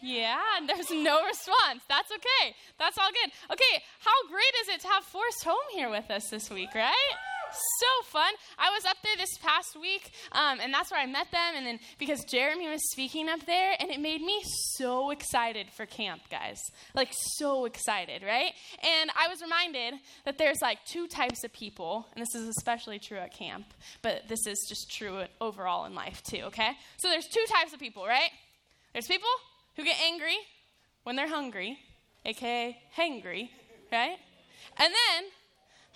Yeah, and there's no response. That's okay. That's all good. Okay, how great is it to have Forrest Home here with us this week, right? So fun. I was up there this past week, and that's where I met them, and then because Jeremy was speaking up there, and it made me so excited for camp, guys. Like, so excited, right? And I was reminded that there's, like, two types of people, and this is especially true at camp, but this is just true overall in life, too, okay? So there's two types of people, right? There's people who get angry when they're hungry, a.k.a. hangry, right? And then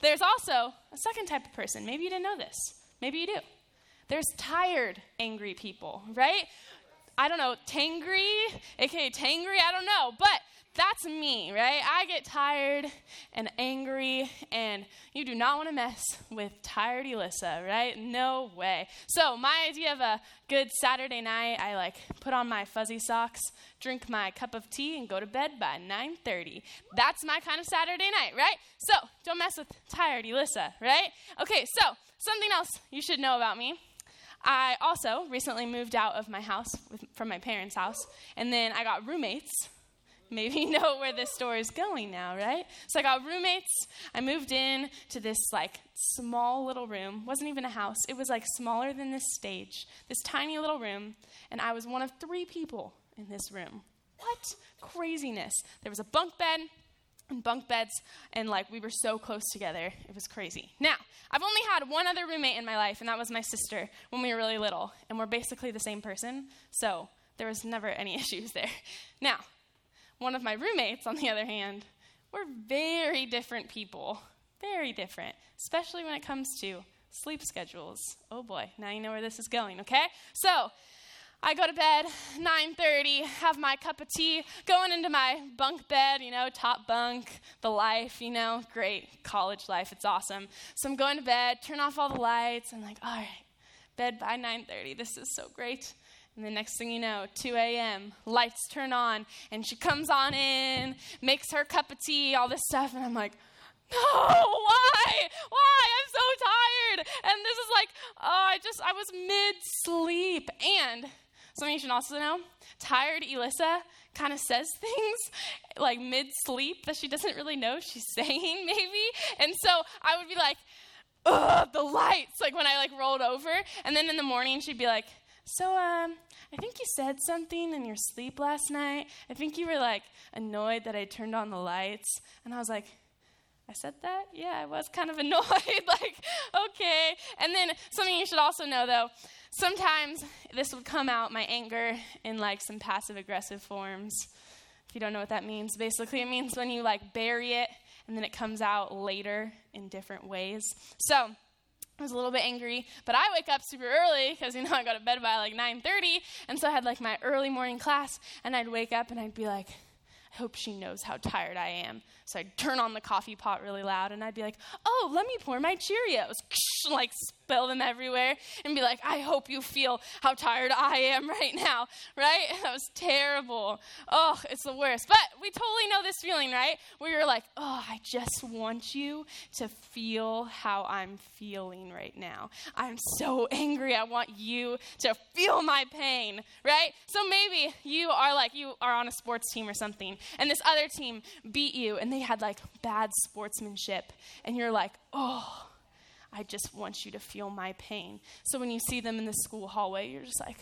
there's also a second type of person. Maybe you didn't know this. Maybe you do. There's tired, angry people, right? I don't know, tangry, a.k.a. tangry, I don't know. But that's me, right? I get tired and angry, and you do not want to mess with tired Elissa, right? No way. So my idea of a good Saturday night, I like put on my fuzzy socks, drink my cup of tea, and go to bed by 9:30. That's my kind of Saturday night, right? So don't mess with tired Elissa, right? Okay, so something else you should know about me. I also recently moved out of my house from my parents' house, and then I got roommates. Maybe you know where this story is going now, right? So I got roommates. I moved in to this, like, small little room. Wasn't even a house. It was, like, smaller than this stage, this tiny little room, and I was one of three people in this room. What craziness. There was a bunk bed and bunk beds, and, like, we were so close together. It was crazy. Now, I've only had one other roommate in my life, and that was my sister when we were really little, and we're basically the same person, so there was never any issues there. Now, one of my roommates, on the other hand, were very different people, very different, especially when it comes to sleep schedules. Oh boy, now you know where this is going, okay? So I go to bed, 9:30, have my cup of tea, going into my bunk bed, you know, top bunk, the life, you know, great college life, it's awesome. So I'm going to bed, turn off all the lights, I'm like, all right, bed by 9:30, this is so great. And the next thing you know, 2 a.m., lights turn on, and she comes on in, makes her cup of tea, all this stuff, and I'm like, no, why? Why? I'm so tired. And this is like, oh, I was mid-sleep. And something you should also know, tired Elissa kind of says things like mid-sleep that she doesn't really know she's saying maybe. And so I would be like, ugh, the lights, like when I like rolled over. And then in the morning, she'd be like, So, I think you said something in your sleep last night. I think you were, like, annoyed that I turned on the lights. And I was like, I said that? Yeah, I was kind of annoyed. Like, okay. And then something you should also know, though, sometimes this would come out, my anger, in, like, some passive-aggressive forms. If you don't know what that means, basically it means when you, like, bury it, and then it comes out later in different ways. So I was a little bit angry, but I wake up super early because, you know, I go to bed by like 9:30, and so I had like my early morning class, and I'd wake up and I'd be like, I hope she knows how tired I am. So I'd turn on the coffee pot really loud, and I'd be like, oh, let me pour my Cheerios, like spill them everywhere, and be like, I hope you feel how tired I am right now, right? That was terrible. Oh, it's the worst. But we totally know this feeling, right? Where you're like, oh, I just want you to feel how I'm feeling right now. I'm so angry. I want you to feel my pain, right? So maybe you are on a sports team or something, and this other team beat you, and they had like bad sportsmanship, and you're like, oh, I just want you to feel my pain. So when you see them in the school hallway, you're just like,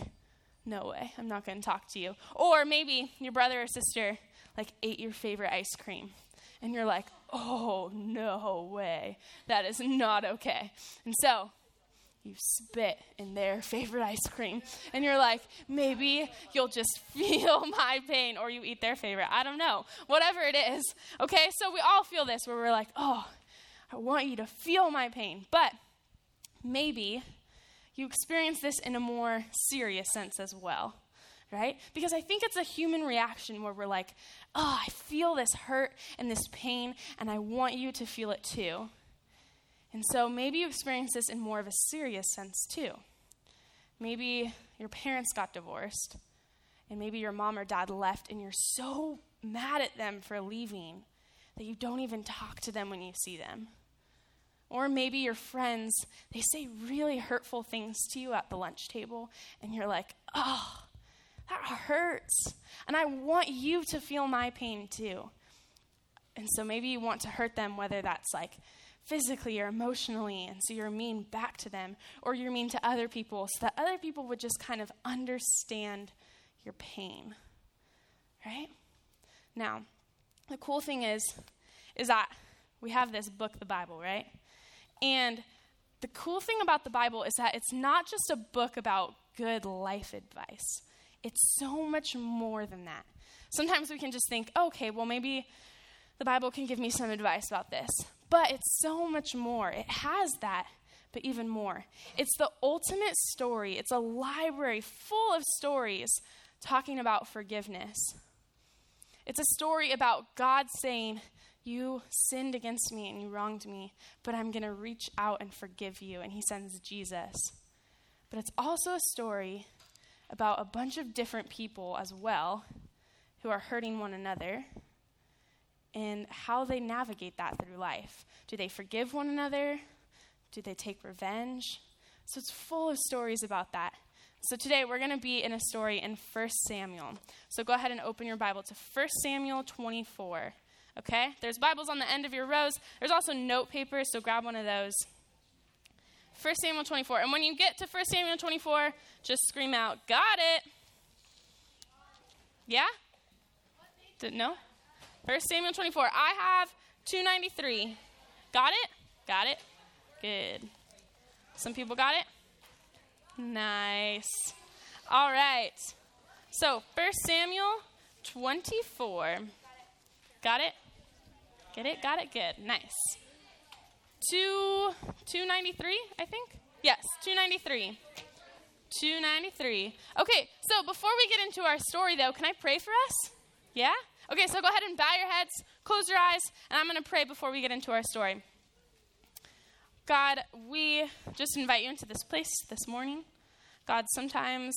no way, I'm not going to talk to you. Or maybe your brother or sister like ate your favorite ice cream, and you're like, oh, no way, that is not okay. And so you spit in their favorite ice cream, and you're like, maybe you'll just feel my pain, or you eat their favorite. I don't know. Whatever it is, okay? So we all feel this where we're like, oh, I want you to feel my pain. But maybe you experience this in a more serious sense as well, right? Because I think it's a human reaction where we're like, oh, I feel this hurt and this pain, and I want you to feel it too. And so maybe you experience this in more of a serious sense too. Maybe your parents got divorced, and maybe your mom or dad left, and you're so mad at them for leaving that you don't even talk to them when you see them. Or maybe your friends, they say really hurtful things to you at the lunch table, and you're like, oh, That hurts. And I want you to feel my pain too. And so maybe you want to hurt them, whether that's like physically or emotionally. And so you're mean back to them, or you're mean to other people so that other people would just kind of understand your pain, right? Now, the cool thing is that we have this book, the Bible, right? And the cool thing about the Bible is that it's not just a book about good life advice. It's so much more than that. Sometimes we can just think, okay, well, maybe the Bible can give me some advice about this. But it's so much more. It has that, but even more. It's the ultimate story. It's a library full of stories talking about forgiveness. It's a story about God saying, you sinned against me and you wronged me, but I'm going to reach out and forgive you. And he sends Jesus. But it's also a story about a bunch of different people as well who are hurting one another and how they navigate that through life. Do they forgive one another? Do they take revenge? So it's full of stories about that. So today we're going to be in a story in 1 Samuel. So go ahead and open your Bible to 1 Samuel 24. Okay? There's Bibles on the end of your rows. There's also note papers, so grab one of those. 1 Samuel 24. And when you get to 1 Samuel 24, just scream out, got it. Yeah? Didn't know? 1 Samuel 24. I have 293. Got it? Got it? Good. Some people got it? Nice. All right. So 1 Samuel 24. Got it? Get it? Got it? Good. Nice. 293, I think? Yes, 293. 293. Okay, so before we get into our story, though, can I pray for us? Yeah? Okay, so go ahead and bow your heads, close your eyes, and I'm going to pray before we get into our story. God, we just invite you into this place this morning. God, sometimes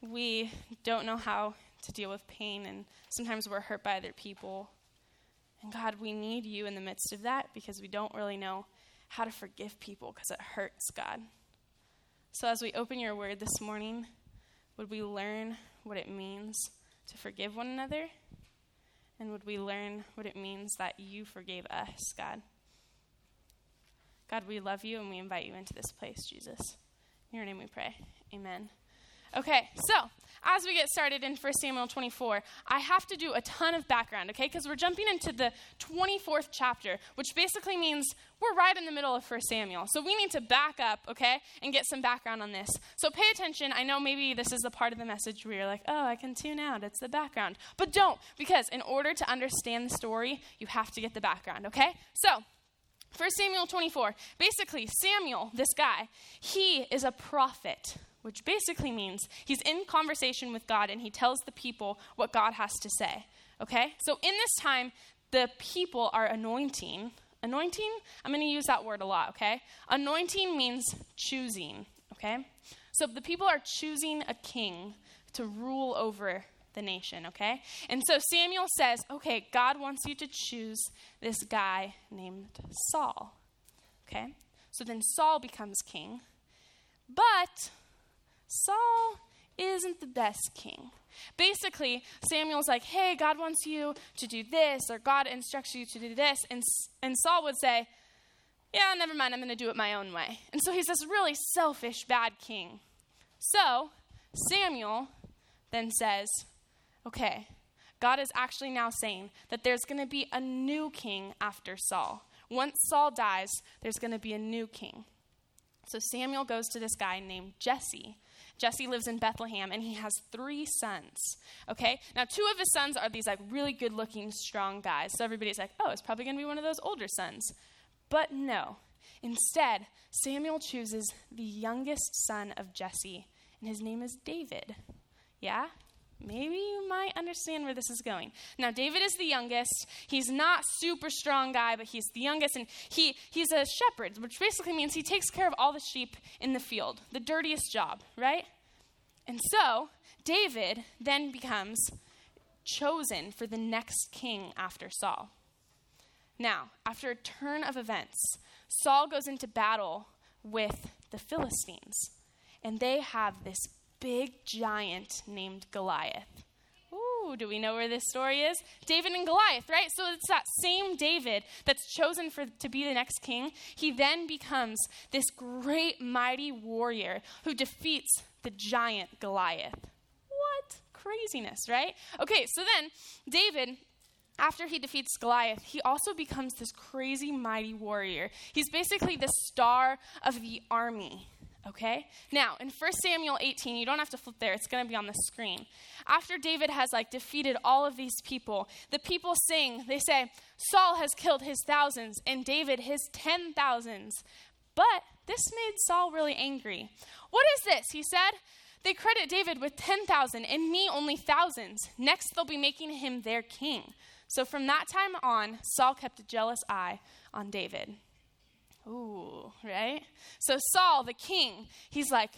we don't know how to deal with pain, and sometimes we're hurt by other people. And God, we need you in the midst of that because we don't really know how to forgive people because it hurts, God. So as we open your word this morning, would we learn what it means to forgive one another? And would we learn what it means that you forgave us, God? God, we love you and we invite you into this place, Jesus. In your name we pray. Amen. Okay, so as we get started in 1 Samuel 24, I have to do a ton of background, okay? Because we're jumping into the 24th chapter, which basically means we're right in the middle of 1 Samuel. So we need to back up, okay, and get some background on this. So pay attention. I know maybe this is the part of the message where you're like, oh, I can tune out. It's the background. But don't, because in order to understand the story, you have to get the background, okay? So 1 Samuel 24, basically Samuel, this guy, he is a prophet, which basically means he's in conversation with God and he tells the people what God has to say, okay? So in this time, the people are anointing. Anointing, I'm going to use that word a lot, okay? Anointing means choosing, okay? So the people are choosing a king to rule over the nation, okay? And so Samuel says, okay, God wants you to choose this guy named Saul, okay? So then Saul becomes king, but Saul isn't the best king. Basically, Samuel's like, hey, God wants you to do this, or God instructs you to do this. And Saul would say, yeah, never mind, I'm going to do it my own way. And so he's this really selfish, bad king. So Samuel then says, okay, God is actually now saying that there's going to be a new king after Saul. Once Saul dies, there's going to be a new king. So Samuel goes to this guy named Jesse. Jesse lives in Bethlehem, and he has 3 sons, okay? Now, 2 of his sons are these, like, really good-looking, strong guys. So everybody's like, oh, it's probably going to be one of those older sons. But no. Instead, Samuel chooses the youngest son of Jesse, and his name is David. Yeah? Maybe you might understand where this is going. Now, David is the youngest. He's not super strong guy, but he's the youngest. And he's a shepherd, which basically means he takes care of all the sheep in the field. The dirtiest job, right? And so David then becomes chosen for the next king after Saul. Now, after a turn of events, Saul goes into battle with the Philistines. And they have this big giant named Goliath. Ooh, do we know where this story is? David and Goliath, right? So it's that same David that's chosen to be the next king. He then becomes this great, mighty warrior who defeats the giant Goliath. What craziness, right? Okay, so then David, after he defeats Goliath, he also becomes this crazy, mighty warrior. He's basically the star of the army, okay? Now, in 1 Samuel 18, you don't have to flip there. It's going to be on the screen. After David has, defeated all of these people, the people sing. They say, Saul has killed his thousands and David his 10,000s. But this made Saul really angry. What is this? He said, they credit David with 10,000 and me only thousands. Next, they'll be making him their king. So from that time on, Saul kept a jealous eye on David. Ooh, right? So Saul, the king, he's like,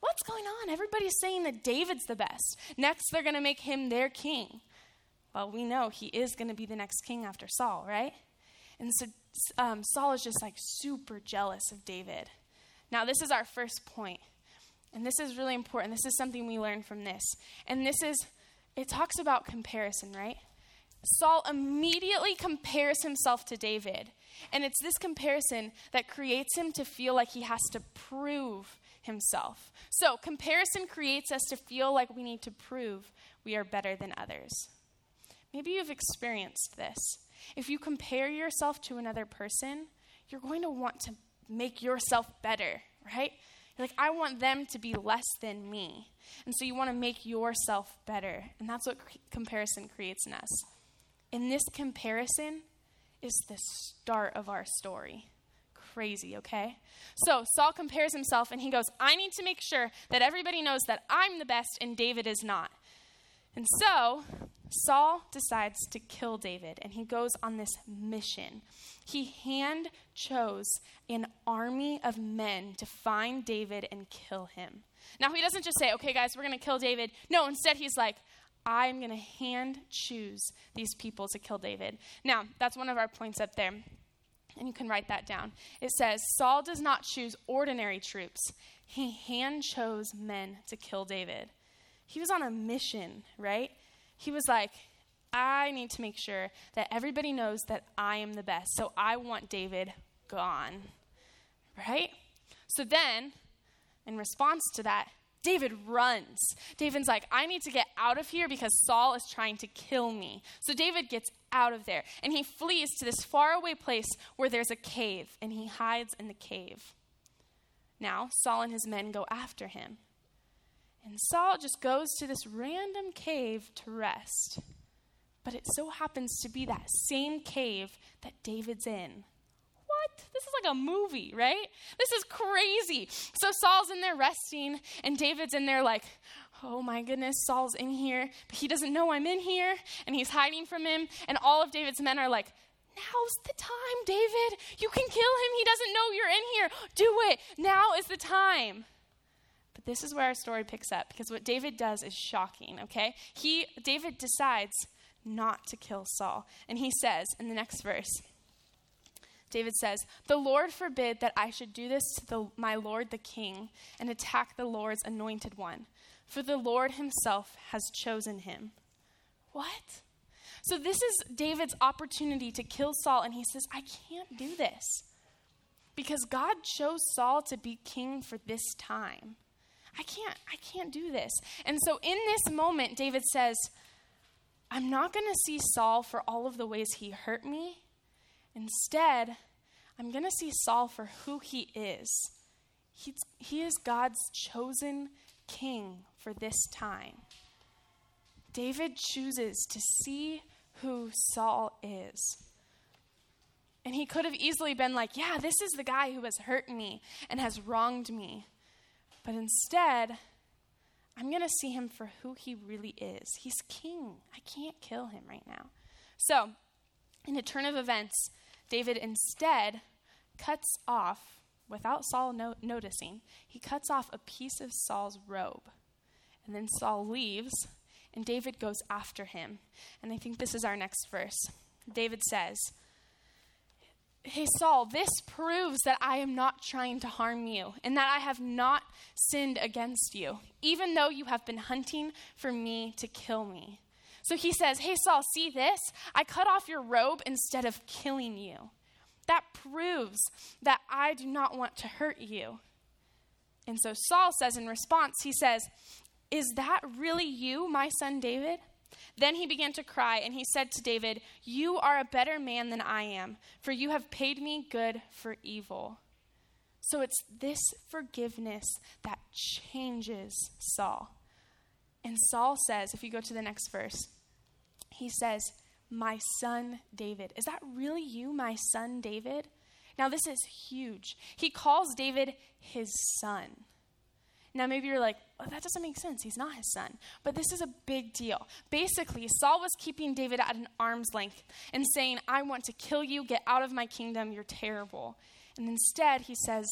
what's going on? Everybody's saying that David's the best. Next, they're going to make him their king. Well, we know he is going to be the next king after Saul, right? And so Saul is just super jealous of David. Now, this is our first point. And this is really important. This is something we learn from this. And this is, it talks about comparison, right? Saul immediately compares himself to David. And it's this comparison that creates him to feel like he has to prove himself. So comparison creates us to feel like we need to prove we are better than others. Maybe you've experienced this. If you compare yourself to another person, you're going to want to make yourself better, right? You're like, I want them to be less than me. And so you want to make yourself better. And that's what comparison creates in us. And this comparison is the start of our story. Crazy, okay? So Saul compares himself and he goes, I need to make sure that everybody knows that I'm the best and David is not. And so Saul decides to kill David and he goes on this mission. He hand chose an army of men to find David and kill him. Now, he doesn't just say, okay, guys, we're going to kill David. No, instead he's like, I'm going to hand choose these people to kill David. Now, that's one of our points up there, and you can write that down. It says, Saul does not choose ordinary troops. He hand chose men to kill David. He was on a mission, right? He was like, I need to make sure that everybody knows that I am the best, so I want David gone, right? So then, in response to that, David runs. David's like, I need to get out of here because Saul is trying to kill me. So David gets out of there, and he flees to this faraway place where there's a cave, and he hides in the cave. Now, Saul and his men go after him, and Saul just goes to this random cave to rest, but it so happens to be that same cave that David's in. This is like a movie, right? This is crazy. So Saul's in there resting, and David's in there like, oh my goodness, Saul's in here, but he doesn't know I'm in here, and he's hiding from him. And all of David's men are like, now's the time, David. You can kill him. He doesn't know you're in here. Do it. Now is the time. But this is where our story picks up, because what David does is shocking, okay? David decides not to kill Saul. And he says in the next verse, David says, the Lord forbid that I should do this to my Lord the king and attack the Lord's anointed one, for the Lord himself has chosen him. What? So this is David's opportunity to kill Saul, and he says, I can't do this because God chose Saul to be king for this time. I can't do this. And so in this moment, David says, I'm not going to see Saul for all of the ways he hurt me. Instead, I'm going to see Saul for who he is. He is God's chosen king for this time. David chooses to see who Saul is. And he could have easily been like, yeah, this is the guy who has hurt me and has wronged me. But instead, I'm going to see him for who he really is. He's king. I can't kill him right now. So, in a turn of events, David instead cuts off, without Saul noticing, he cuts off a piece of Saul's robe. And then Saul leaves, and David goes after him. And I think this is our next verse. David says, hey, Saul, this proves that I am not trying to harm you and that I have not sinned against you, even though you have been hunting for me to kill me. So he says, hey, Saul, see this? I cut off your robe instead of killing you. That proves that I do not want to hurt you. And so Saul says in response, he says, is that really you, my son David? Then he began to cry, and he said to David, you are a better man than I am, for you have paid me good for evil. So it's this forgiveness that changes Saul. And Saul says, if you go to the next verse, he says, my son David. Is that really you, my son David? Now this is huge. He calls David his son. Now, maybe you're like, oh, that doesn't make sense. He's not his son. But this is a big deal. Basically, Saul was keeping David at an arm's length and saying, I want to kill you. Get out of my kingdom. You're terrible. And instead, he says,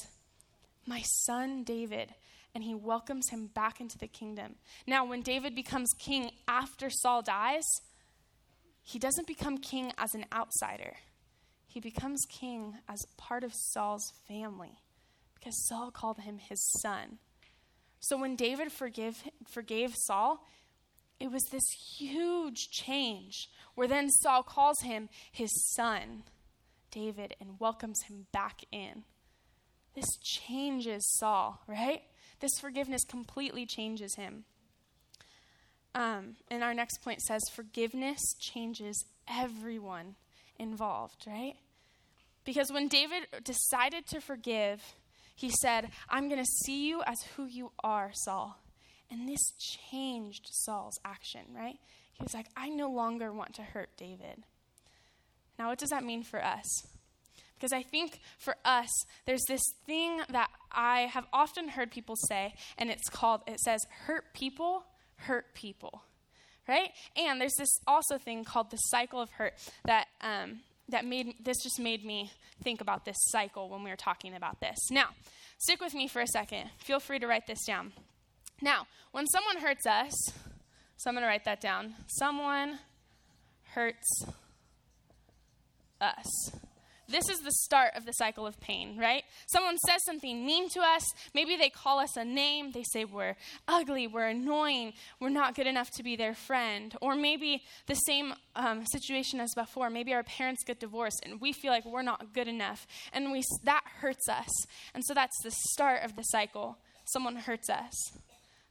my son David. And he welcomes him back into the kingdom. Now, when David becomes king after Saul dies, he doesn't become king as an outsider. He becomes king as part of Saul's family because Saul called him his son. So when David forgave Saul, it was this huge change where then Saul calls him his son, David, and welcomes him back in. This changes Saul, right? This forgiveness completely changes him. And our next point says forgiveness changes everyone involved, right? Because when David decided to forgive, he said, I'm going to see you as who you are, Saul. And this changed Saul's action, right? He was like, I no longer want to hurt David. Now, what does that mean for us? Because I think for us, there's this thing that I have often heard people say, and it says, hurt people, right? And there's this also thing called the cycle of hurt that, that made me think about this cycle when we were talking about this. Now, stick with me for a second. Feel free to write this down. Now, when someone hurts us, so I'm going to write that down. Someone hurts us. This is the start of the cycle of pain, right? Someone says something mean to us. Maybe they call us a name. They say we're ugly, we're annoying, we're not good enough to be their friend. Or maybe the same situation as before. Maybe our parents get divorced and we feel like we're not good enough. And that hurts us. And so that's the start of the cycle. Someone hurts us.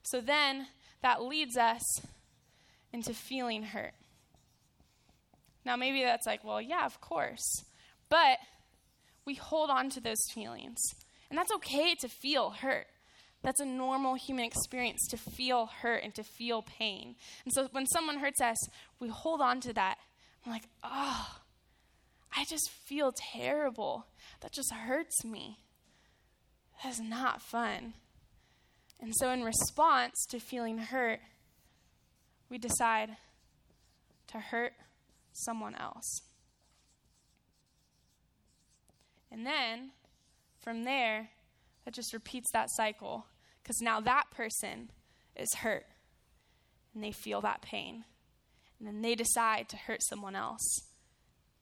So then that leads us into feeling hurt. Now maybe that's like, well, yeah, of course. But we hold on to those feelings. And that's okay to feel hurt. That's a normal human experience to feel hurt and to feel pain. And so when someone hurts us, we hold on to that. I'm like, oh, I just feel terrible. That just hurts me. That's not fun. And so in response to feeling hurt, we decide to hurt someone else. And then, from there, that just repeats that cycle. Because now that person is hurt. And they feel that pain. And then they decide to hurt someone else.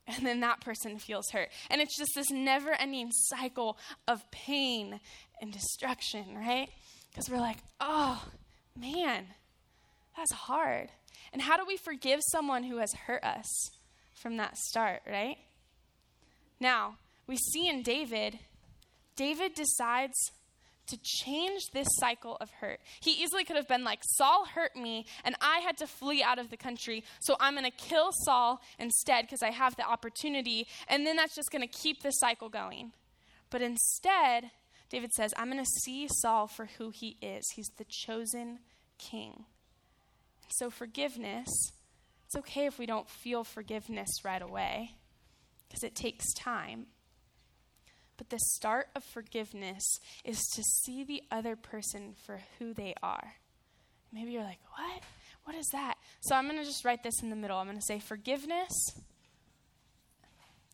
And then that person feels hurt. And it's just this never-ending cycle of pain and destruction, right? Because we're like, oh, man, that's hard. And how do we forgive someone who has hurt us from that start, right? Now, we see in David decides to change this cycle of hurt. He easily could have been like, Saul hurt me, and I had to flee out of the country, so I'm going to kill Saul instead because I have the opportunity, and then that's just going to keep this cycle going. But instead, David says, I'm going to see Saul for who he is. He's the chosen king. So forgiveness, it's okay if we don't feel forgiveness right away because it takes time. But the start of forgiveness is to see the other person for who they are. Maybe you're like, what? What is that? So I'm going to just write this in the middle. I'm going to say forgiveness.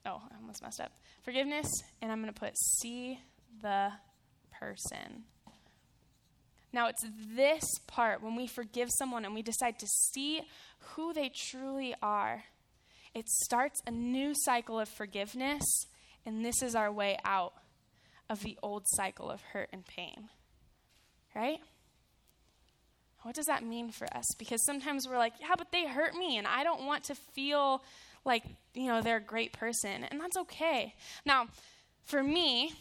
Oh, I almost messed up. Forgiveness, and I'm going to put see the person. Now it's this part when we forgive someone and we decide to see who they truly are. It starts a new cycle of forgiveness And this is our way out of the old cycle of hurt and pain, right? What does that mean for us? Because sometimes we're like, yeah, but they hurt me, and I don't want to feel like, you know, they're a great person, and that's okay. Now, for me,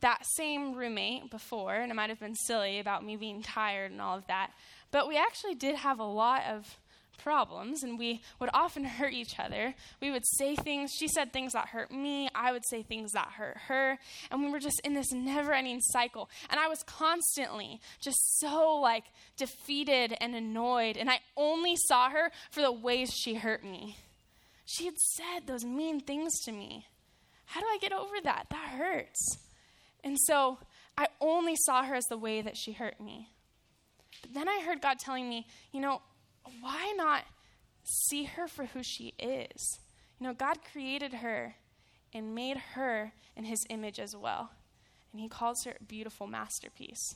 that same roommate before, and it might have been silly about me being tired and all of that, but we actually did have a lot of problems, and we would often hurt each other. We would say things, she said things that hurt me, I would say things that hurt her, and we were just in this never-ending cycle, and I was constantly just so, like, defeated and annoyed, and I only saw her for the ways she hurt me. She had said those mean things to me. How do I get over that? That hurts. And so I only saw her as the way that she hurt me. But then I heard God telling me, you know, why not see her for who she is? You know, God created her and made her in his image as well. And he calls her a beautiful masterpiece,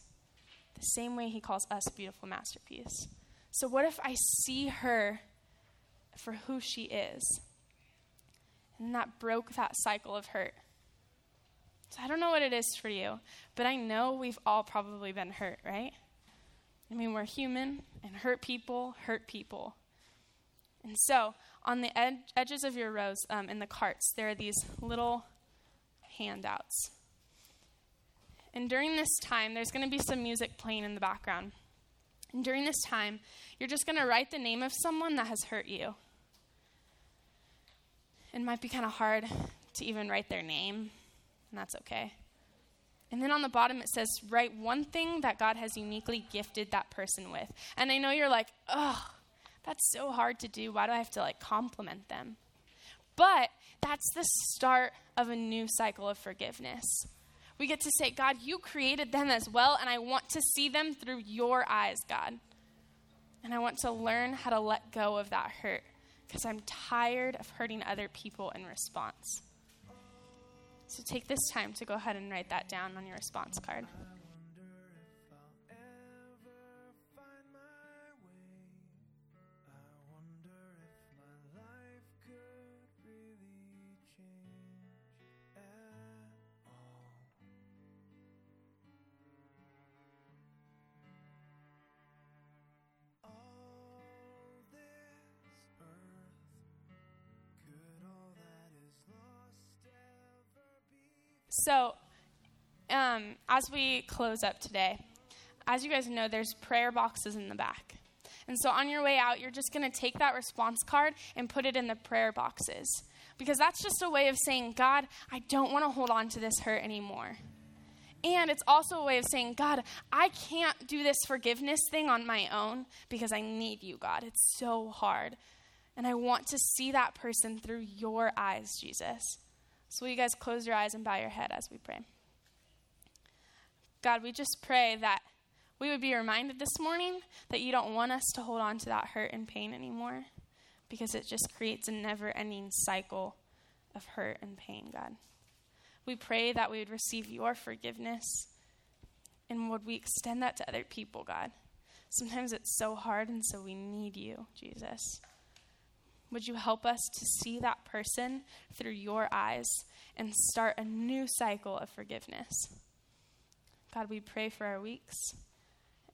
the same way he calls us a beautiful masterpiece. So what if I see her for who she is? And that broke that cycle of hurt. So I don't know what it is for you, but I know we've all probably been hurt, right? I mean, we're human, and hurt people hurt people. And so on the edges of your rows in the carts, there are these little handouts. And during this time, there's going to be some music playing in the background. And during this time, you're just going to write the name of someone that has hurt you. It might be kind of hard to even write their name, and that's okay. And then on the bottom, it says, write one thing that God has uniquely gifted that person with. And I know you're like, oh, that's so hard to do. Why do I have to, like, compliment them? But that's the start of a new cycle of forgiveness. We get to say, God, you created them as well, and I want to see them through your eyes, God. And I want to learn how to let go of that hurt because I'm tired of hurting other people in response. So take this time to go ahead and write that down on your response card. So, as we close up today, as you guys know, there's prayer boxes in the back. And so on your way out, you're just going to take that response card and put it in the prayer boxes. Because that's just a way of saying, God, I don't want to hold on to this hurt anymore. And it's also a way of saying, God, I can't do this forgiveness thing on my own because I need you, God. It's so hard. And I want to see that person through your eyes, Jesus. So will you guys close your eyes and bow your head as we pray? God, we just pray that we would be reminded this morning that you don't want us to hold on to that hurt and pain anymore because it just creates a never-ending cycle of hurt and pain, God. We pray that we would receive your forgiveness and would we extend that to other people, God. Sometimes it's so hard, and so we need you, Jesus. Would you help us to see that person through your eyes and start a new cycle of forgiveness? God, we pray for our weeks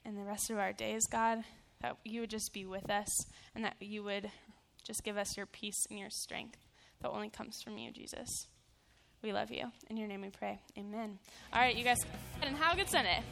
and the rest of our days, God, that you would just be with us and that you would just give us your peace and your strength that only comes from you, Jesus. We love you. In your name we pray. Amen. All right, you guys, and have a good Sunday.